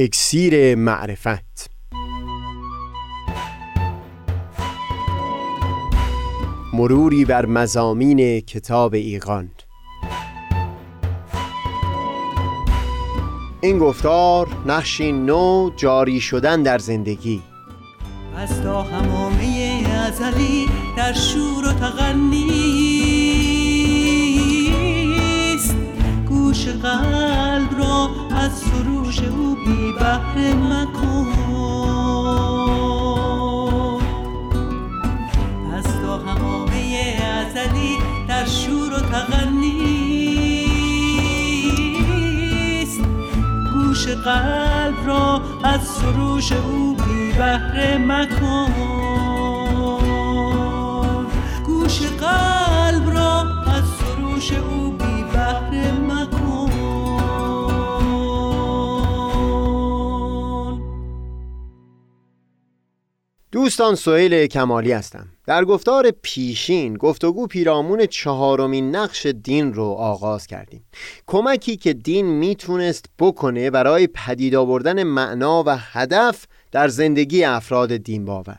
اکسیر معرفت. مروری بر مضامین کتاب ایقان. این گفتار نقشی نو جاری شدن در زندگی. از تا همامه ازلی در شور و تغنیست، گوش قلب را از سروش او بی بحر مکن. از تا همامه ازلی در شور و تغنیست، گوش قلب را از سروش او بحر مکن. گوش قلب را از سروش او بی بحر مکن. دوستان، سهیل کمالی هستم. در گفتار پیشین گفتگو پیرامون 4مین نقش دین رو آغاز کردیم. کمکی که دین میتونست بکنه برای پدید آوردن معنا و هدف در زندگی افراد دین باور.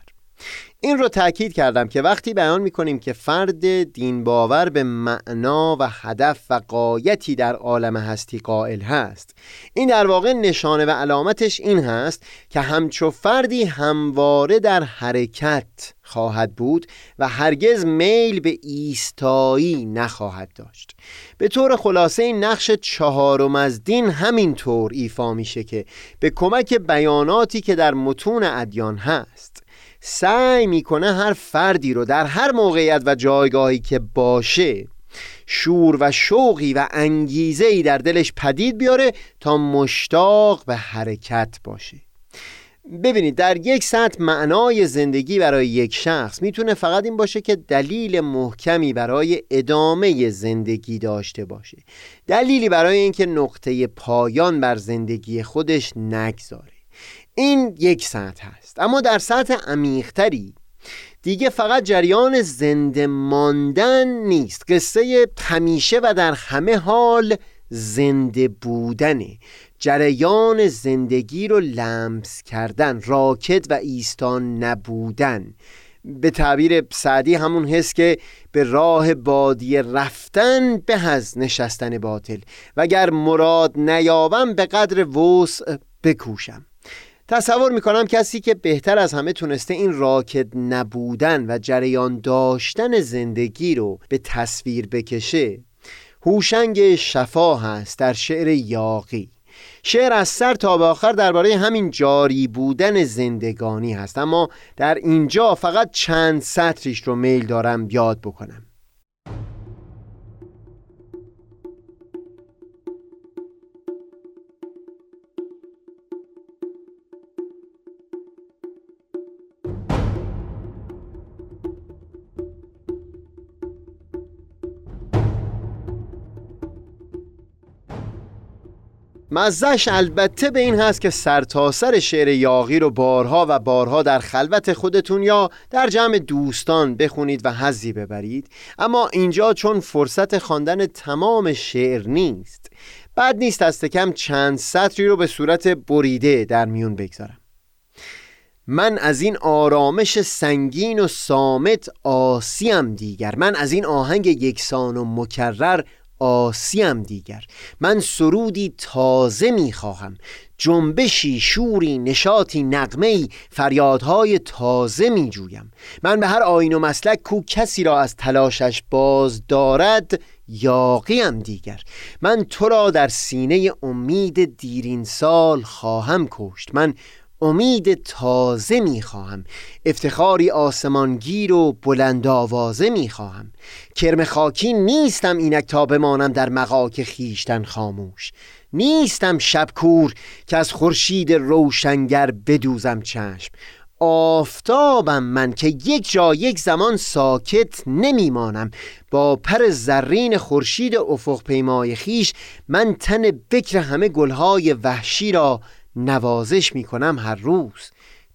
این رو تأکید کردم که وقتی بیان می‌کنیم که فرد دین باور به معنا و هدف و غایتی در عالم هستی قائل هست، این در واقع نشانه و علامتش این هست که همچو فردی همواره در حرکت خواهد بود و هرگز میل به ایستایی نخواهد داشت. به طور خلاصه این نقش 4 از دین همینطور ایفا میشه که به کمک بیاناتی که در متون ادیان هست سعی میکنه هر فردی رو در هر موقعیت و جایگاهی که باشه شور و شوقی و انگیزه‌ای در دلش پدید بیاره تا مشتاق به حرکت باشه. ببینید، در یک سطح معنای زندگی برای یک شخص میتونه فقط این باشه که دلیل محکمی برای ادامه زندگی داشته باشه، دلیلی برای اینکه نقطه پایان بر زندگی خودش نگذاره. این یک سطح هست. اما در سطح عمیق‌تری دیگه فقط جریان زنده ماندن نیست، قصه همیشه و در همه حال زنده بودنه، جریان زندگی رو لمس کردن، راکد و ایستان نبودن. به تعبیر سعدی همون حس که به راه بادیه رفتن به از نشستن باطل، وگر مراد نیابم به قدر وسع بکوشم. تصور میکنم کسی که بهتر از همه تونسته این راکد نبودن و جریان داشتن زندگی رو به تصویر بکشه هوشنگ شفاه هست در شعر یاغی. شعر از سر تا به آخر درباره همین جاری بودن زندگانی هست، اما در اینجا فقط چند سطریش رو میل دارم یاد بکنم. مزه‌اش البته به این هست که سرتاسر شعر یاغی رو بارها و بارها در خلوت خودتون یا در جمع دوستان بخونید و حظی ببرید، اما اینجا چون فرصت خواندن تمام شعر نیست، بد نیست دست کم چند سطری رو به صورت بریده در میون بگذارم. من از این آرامش سنگین و صامت آسیم دیگر، من از این آهنگ یکسان و مکرر آسیم دیگر، من سرودی تازه میخواهم، جنبشی، شوری، نشاطی، نغمه‌ای، فریادهای تازه میجویم. من به هر آیین و مسلک کو کسی را از تلاشش باز دارد یاغیم دیگر. من تو را در سینه امید دیرین سال خواهم کشت، من امید تازه میخواهم، افتخاری آسمانگیر و بلند آوازه میخواهم. کرم خاکی نیستم اینک تا بمانم در مغاک خیشتن خاموش، نیستم شبکور که از خورشید روشنگر بدوزم چشم. آفتابم من که یک جا یک زمان ساکت نمیمانم، با پر زرین خورشید افق پیمای خیش من تن بکر همه گلهای وحشی را نوازش میکنم. هر روز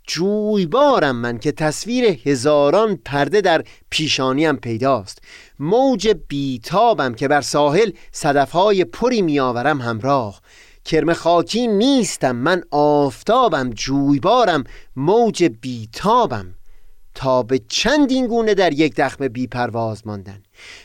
جویبارم من که تصویر هزاران پرده در پیشانیم پیداست، موج بیتابم که بر ساحل صدفهای پری میآورم همراه، کرم خاکی نیستم، من آفتابم، جویبارم، موج بیتابم. تا به چندین گونه در یک دخمه بی پرواز ماندن،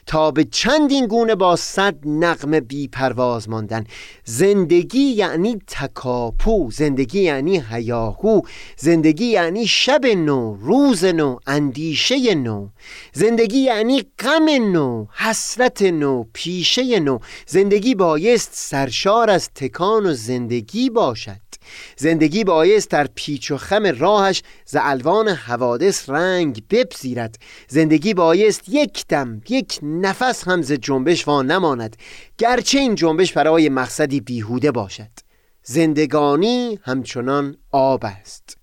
تا به چندین گونه با صد نغمه بی پرواز ماندن. زندگی یعنی تکاپو، زندگی یعنی هیاهو، زندگی یعنی شب نو، روز نو، اندیشه نو، زندگی یعنی غم نو، حسرت نو، پیشه نو. زندگی بایست سرشار از تکان و زندگی باشد. زندگی بایست در پیچ و خم راهش ز الوان حوادث رنگ بپذیرد. زندگی بایست یک دم، یک نفس هم ز جنبش وا نماند، گرچه این جنبش برای مقصدی بیهوده باشد. زندگانی همچنان آب است.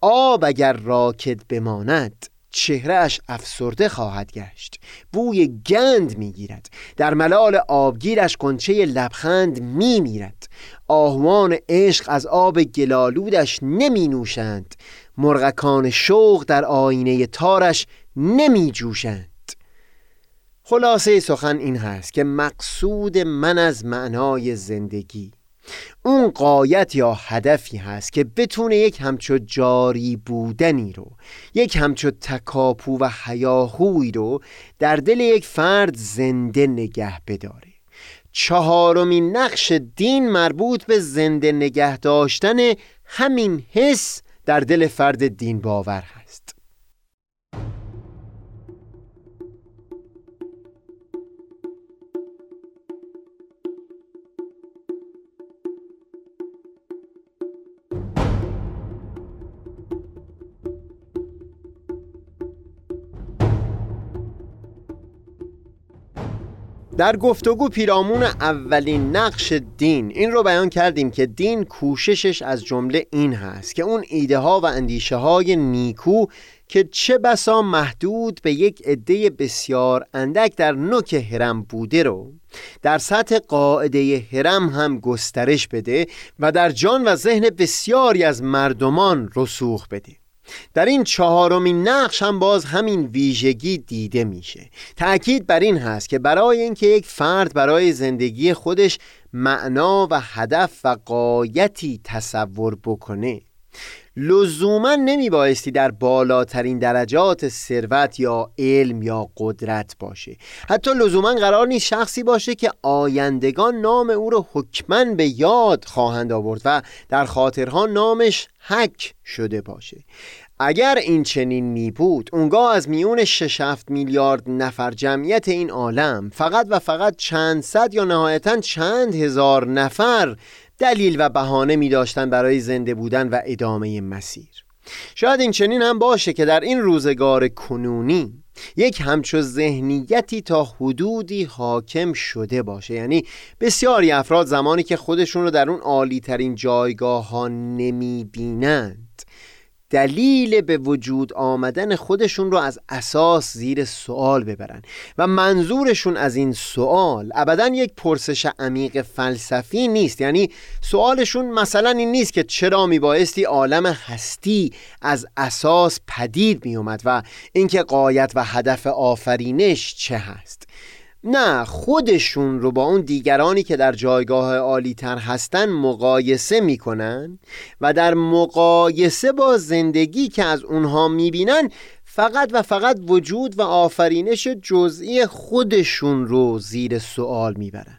آب اگر راکد بماند چهرهش افسرده خواهد گشت، بوی گند میگیرد، در ملال آبگیرش غنچه لبخند میمیرد. آهوان عشق از آب گلالودش نمی نوشند، مرغکان شوق در آینه تارش نمی جوشند. خلاصه سخن این هست که مقصود من از معنای زندگی اون غایت یا هدفی هست که بتونه یک همچو جاری بودنی رو، یک همچو تکاپو و هیاهوی رو در دل یک فرد زنده نگه بداره. چهارمین نقش دین مربوط به زنده نگه داشتن همین حس در دل فرد دین باور هست. در گفتگو پیرامون اولین نقش دین این رو بیان کردیم که دین کوششش از جمله این هست که اون ایده ها و اندیشه های نیکو که چه بسا محدود به یک عده بسیار اندک در نوک هرم بوده رو در سطح قاعده هرم هم گسترش بده و در جان و ذهن بسیاری از مردمان رسوخ بده. در این چهارمین نقش هم باز همین ویژگی دیده میشه. تأکید بر این هست که برای اینکه یک فرد برای زندگی خودش معنا و هدف و غایتی تصور بکنه، لزوما نمیبایستی در بالاترین درجات ثروت یا علم یا قدرت باشه. حتی لزوما قرار نیست شخصی باشه که آیندگان نام او را حتماً به یاد خواهند آورد و در خاطرها نامش حک شده باشه. اگر این چنین می بود، اونگاه از میون 6-7 میلیارد نفر جمعیت این عالم فقط و فقط چند صد یا نهایتاً چند هزار نفر دلیل و بهانه می داشتن برای زنده بودن و ادامه مسیر. شاید این چنین هم باشه که در این روزگار کنونی یک همچو ذهنیتی تا حدودی حاکم شده باشه، یعنی بسیاری افراد زمانی که خودشون رو در اون عالی ترین جایگاه ها نمی بینند دلیل به وجود آمدن خودشون رو از اساس زیر سوال ببرن و منظورشون از این سوال ابداً یک پرسش عمیق فلسفی نیست. یعنی سوالشون مثلا این نیست که چرا میبایستی عالم هستی از اساس پدید میومد و اینکه غایت و هدف آفرینش چه هست. نه، خودشون رو با اون دیگرانی که در جایگاه عالی تر هستن مقایسه میکنن و در مقایسه با زندگی که از اونها میبینن فقط و فقط وجود و آفرینش جزئی خودشون رو زیر سوال میبرن.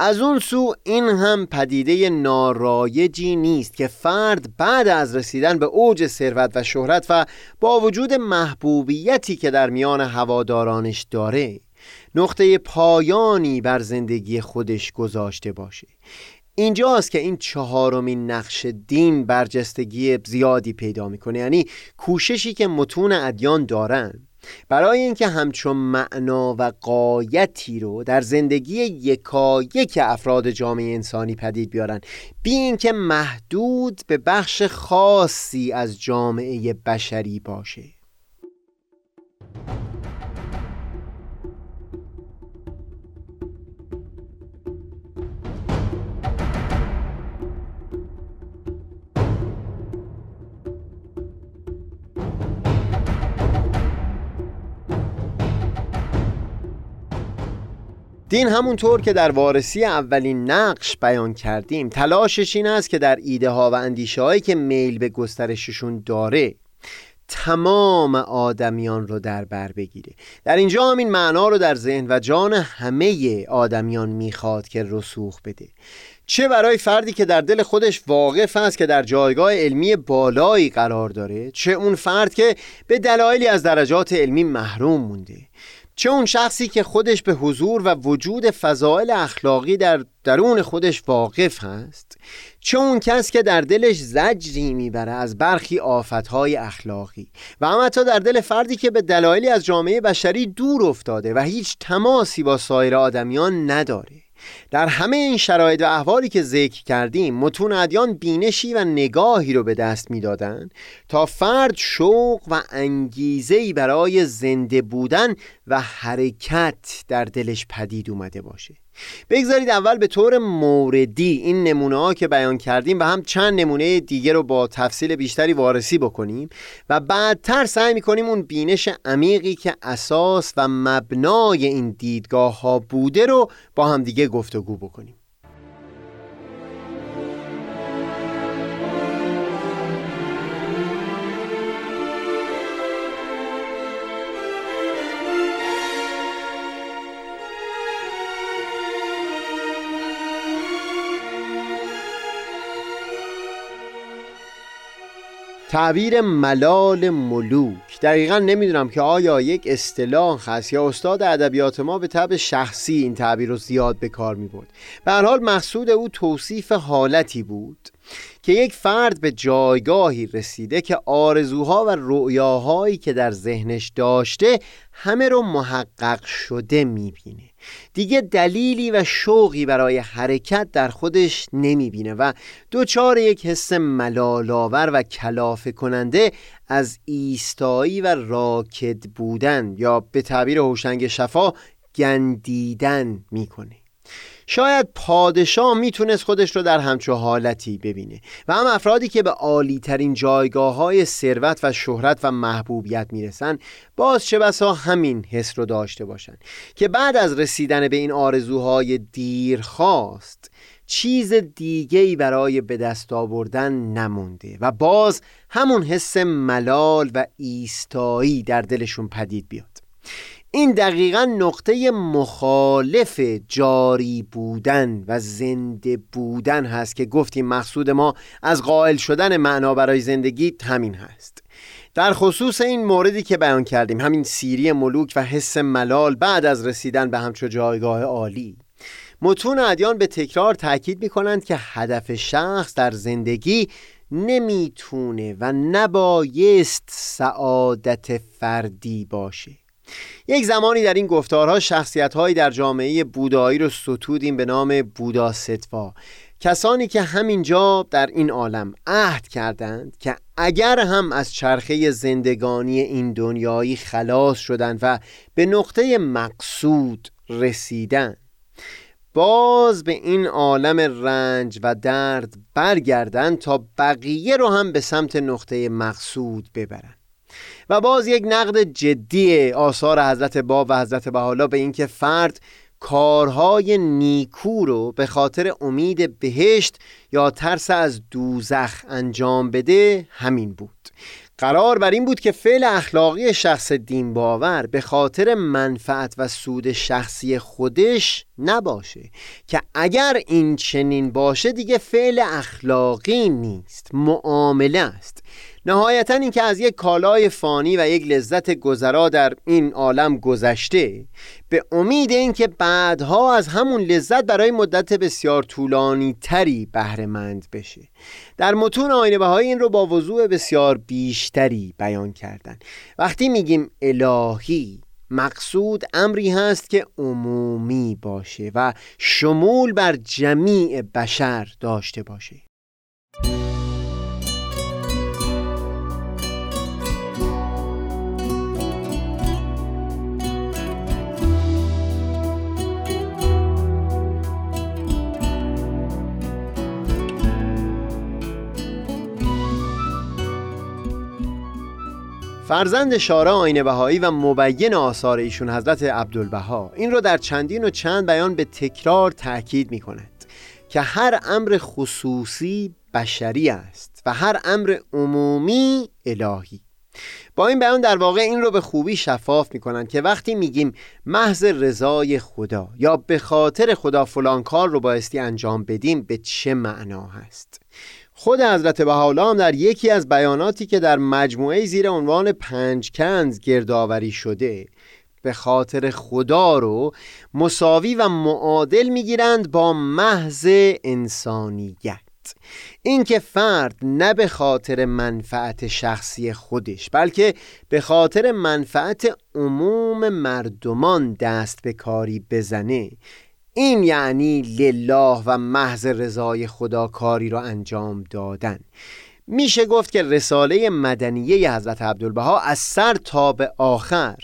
از اون سو این هم پدیده نارایجی نیست که فرد بعد از رسیدن به اوج ثروت و شهرت و با وجود محبوبیتی که در میان هوادارانش داره نقطه پایانی بر زندگی خودش گذاشته باشه. اینجاست که این چهارمین نقش دین برجستگی زیادی پیدا میکنه، یعنی کوششی که متون ادیان دارن برای اینکه همچون معنا و غایتی رو در زندگی یکایک افراد جامعه انسانی پدید بیارن، بی اینکه محدود به بخش خاصی از جامعه بشری باشه. دین همونطور که در وارسی اولین نقش بیان کردیم، تلاشش این است که در ایده ها و اندیشه هایی که میل به گسترششون داره تمام آدمیان رو در بر بگیره. در اینجا هم این معنا رو در ذهن و جان همه آدمیان میخواد که رسوخ بده، چه برای فردی که در دل خودش واقف است که در جایگاه علمی بالایی قرار داره، چه اون فرد که به دلایلی از درجات علمی محروم مونده، چه اون شخصی که خودش به حضور و وجود فضائل اخلاقی در درون خودش واقف هست، چه اون کس که در دلش زجری میبره از برخی آفتهای اخلاقی و هم حتی در دل فردی که به دلایلی از جامعه بشری دور افتاده و هیچ تماسی با سایر آدمیان نداره. در همه این شرایط و احوالی که ذکر کردیم، متون ادیان بینشی و نگاهی رو به دست میدادن تا فرد شوق و انگیزه‌ای برای زنده بودن و حرکت در دلش پدید اومده باشه. بگذارید اول به طور موردی این نمونه‌ها که بیان کردیم و هم چند نمونه دیگه رو با تفصیل بیشتری وارسی بکنیم و بعدتر سعی می‌کنیم اون بینش عمیقی که اساس و مبنای این دیدگاه‌ها بوده رو با هم دیگه گفتگو بکنیم. تعبیر ملال ملوک، دقیقا نمیدونم که آیا یک اصطلاح هست یا استاد ادبیات ما به طبع شخصی این تعبیر رو زیاد به کار می برد. به هر حال مقصود او توصیف حالتی بود که یک فرد به جایگاهی رسیده که آرزوها و رؤیاهایی که در ذهنش داشته همه رو محقق شده میبینه، دیگه دلیلی و شوقی برای حرکت در خودش نمیبینه و دوچار یک حس ملالاور و کلافه کننده از ایستایی و راکد بودن یا به تعبیر هوشنگ شفاه گندیدن میکنه. شاید پادشاه میتونست خودش رو در همچو حالتی ببینه و هم افرادی که به عالی‌ترین جایگاه‌های ثروت و شهرت و محبوبیت میرسن باز چه بسا همین حس رو داشته باشن که بعد از رسیدن به این آرزوهای دیرخواست چیز دیگه‌ای برای به دست آوردن نمونده و باز همون حس ملال و ایستایی در دلشون پدید بیاد. این دقیقاً نقطه مخالف جاری بودن و زنده بودن هست که گفتیم مقصود ما از قائل شدن معنا برای زندگی همین هست. در خصوص این موردی که بیان کردیم، همین سیری ملوک و حس ملال بعد از رسیدن به همچو جایگاه عالی، متون ادیان به تکرار تاکید می‌کنند که هدف شخص در زندگی نمیتونه و نبایست سعادت فردی باشه. یک زمانی در این گفتارها شخصیت‌هایی در جامعه بودایی رو ستودیم به نام بوداستوا، کسانی که همینجا در این عالم عهد کردند که اگر هم از چرخه زندگانی این دنیایی خلاص شدند و به نقطه مقصود رسیدند، باز به این عالم رنج و درد برگردند تا بقیه رو هم به سمت نقطه مقصود ببرند. و باز یک نقد جدی آثار حضرت باب و حضرت بهاءالله به این که فرد کارهای نیکو رو به خاطر امید بهشت یا ترس از دوزخ انجام بده همین بود. قرار بر این بود که فعل اخلاقی شخص دین باور به خاطر منفعت و سود شخصی خودش نباشه، که اگر این چنین باشه دیگه فعل اخلاقی نیست، معامله است. نهایتاً این که از یک کالای فانی و یک لذت گذرا در این عالم گذشته به امید این که بعدها از همون لذت برای مدت بسیار طولانی تری بهره مند بشه. در متون آینه بهائی این رو با وضوح بسیار بیشتری بیان کردن. وقتی میگیم الهی، مقصود امری هست که عمومی باشه و شمول بر جمیع بشر داشته باشه. فرزند شاره آینه بهائی و مبین آثار ایشون حضرت عبدالبها این رو در چندین و چند بیان به تکرار تأکید می کند که هر امر خصوصی بشری است و هر امر عمومی الهی. با این بیان در واقع این رو به خوبی شفاف می کنند که وقتی میگیم محض رضای خدا یا به خاطر خدا فلان کار رو بایستی انجام بدیم به چه معنا هست. خود حضرت بهاولام در یکی از بیاناتی که در مجموعه زیر عنوان 5 کنز گردآوری شده به خاطر خدا رو مساوی و معادل میگیرند با محض انسانیت. این که فرد نه به خاطر منفعت شخصی خودش بلکه به خاطر منفعت عموم مردمان دست به کاری بزنه، این یعنی لله و محض رضای خدا کاری را انجام دادن. میشه گفت که رساله مدنیه حضرت عبدالبها از سر تا به آخر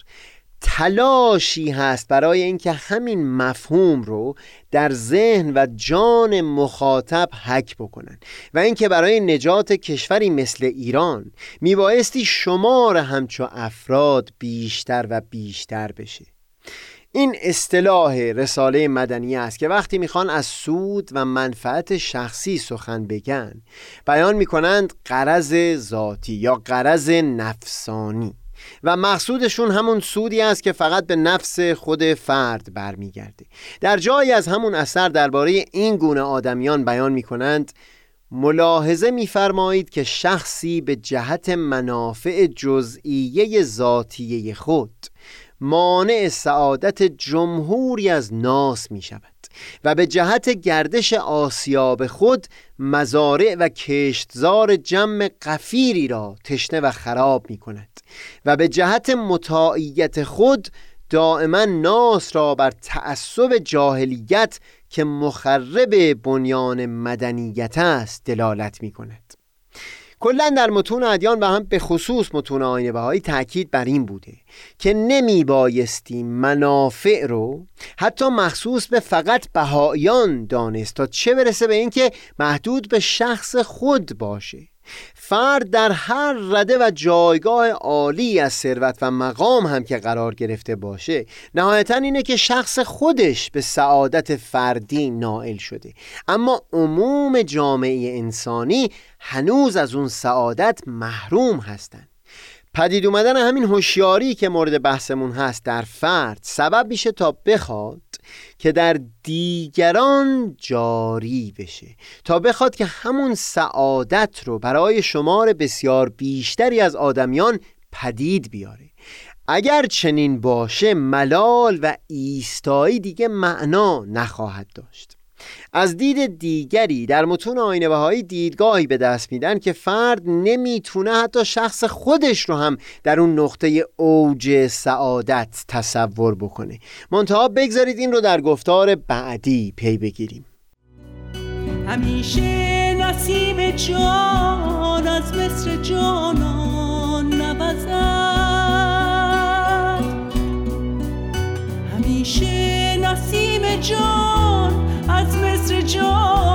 تلاشی هست برای اینکه همین مفهوم رو در ذهن و جان مخاطب حک بکنن و اینکه برای نجات کشوری مثل ایران میبایستی شمار همچو افراد بیشتر و بیشتر بشه. این اصطلاح رساله مدنیه است که وقتی میخوان از سود و منفعت شخصی سخن بگن بیان میکنند غرض ذاتی یا غرض نفسانی و مقصودشون همون سودی است که فقط به نفس خود فرد برمیگرده. در جایی از همون اثر درباره این گونه آدمیان بیان میکنند: ملاحظه میفرمایید که شخصی به جهت منافع جزئیه ذاتیه خود مانع سعادت جمهوری از ناس می شود و به جهت گردش آسیاب خود مزارع و کشتزار جمع قفیری را تشنه و خراب می کند و به جهت متاعیت خود دائما ناس را بر تعصب جاهلیت که مخرب بنیان مدنیت است دلالت می کند. کلا در متون ادیان و هم به خصوص متون آینه بهائی تأکید بر این بوده که نمی بایستی منافع رو حتی مخصوص به فقط بهائیان دانست تا چه برسه به اینکه محدود به شخص خود باشه. فرد در هر رده و جایگاه عالی از ثروت و مقام هم که قرار گرفته باشه، نهایتاً اینه که شخص خودش به سعادت فردی نائل شده، اما عموم جامعه انسانی هنوز از اون سعادت محروم هستند. پدید اومدن همین هوشیاری که مورد بحثمون هست در فرد سبب میشه تا بخواد که در دیگران جاری بشه، تا بخواد که همون سعادت رو برای شمار بسیار بیشتری از آدمیان پدید بیاره. اگر چنین باشه ملال و ایستایی دیگه معنا نخواهد داشت. از دید دیگری در متون آینه بهائی دیدگاهی به دست میدن که فرد نمیتونه حتی شخص خودش رو هم در اون نقطه اوج سعادت تصور بکنه. منتها بگذارید این رو در گفتار بعدی پی بگیریم. همیشه نصیب جان از مصر جانان نبزد، همیشه نصیب جان از مصر جان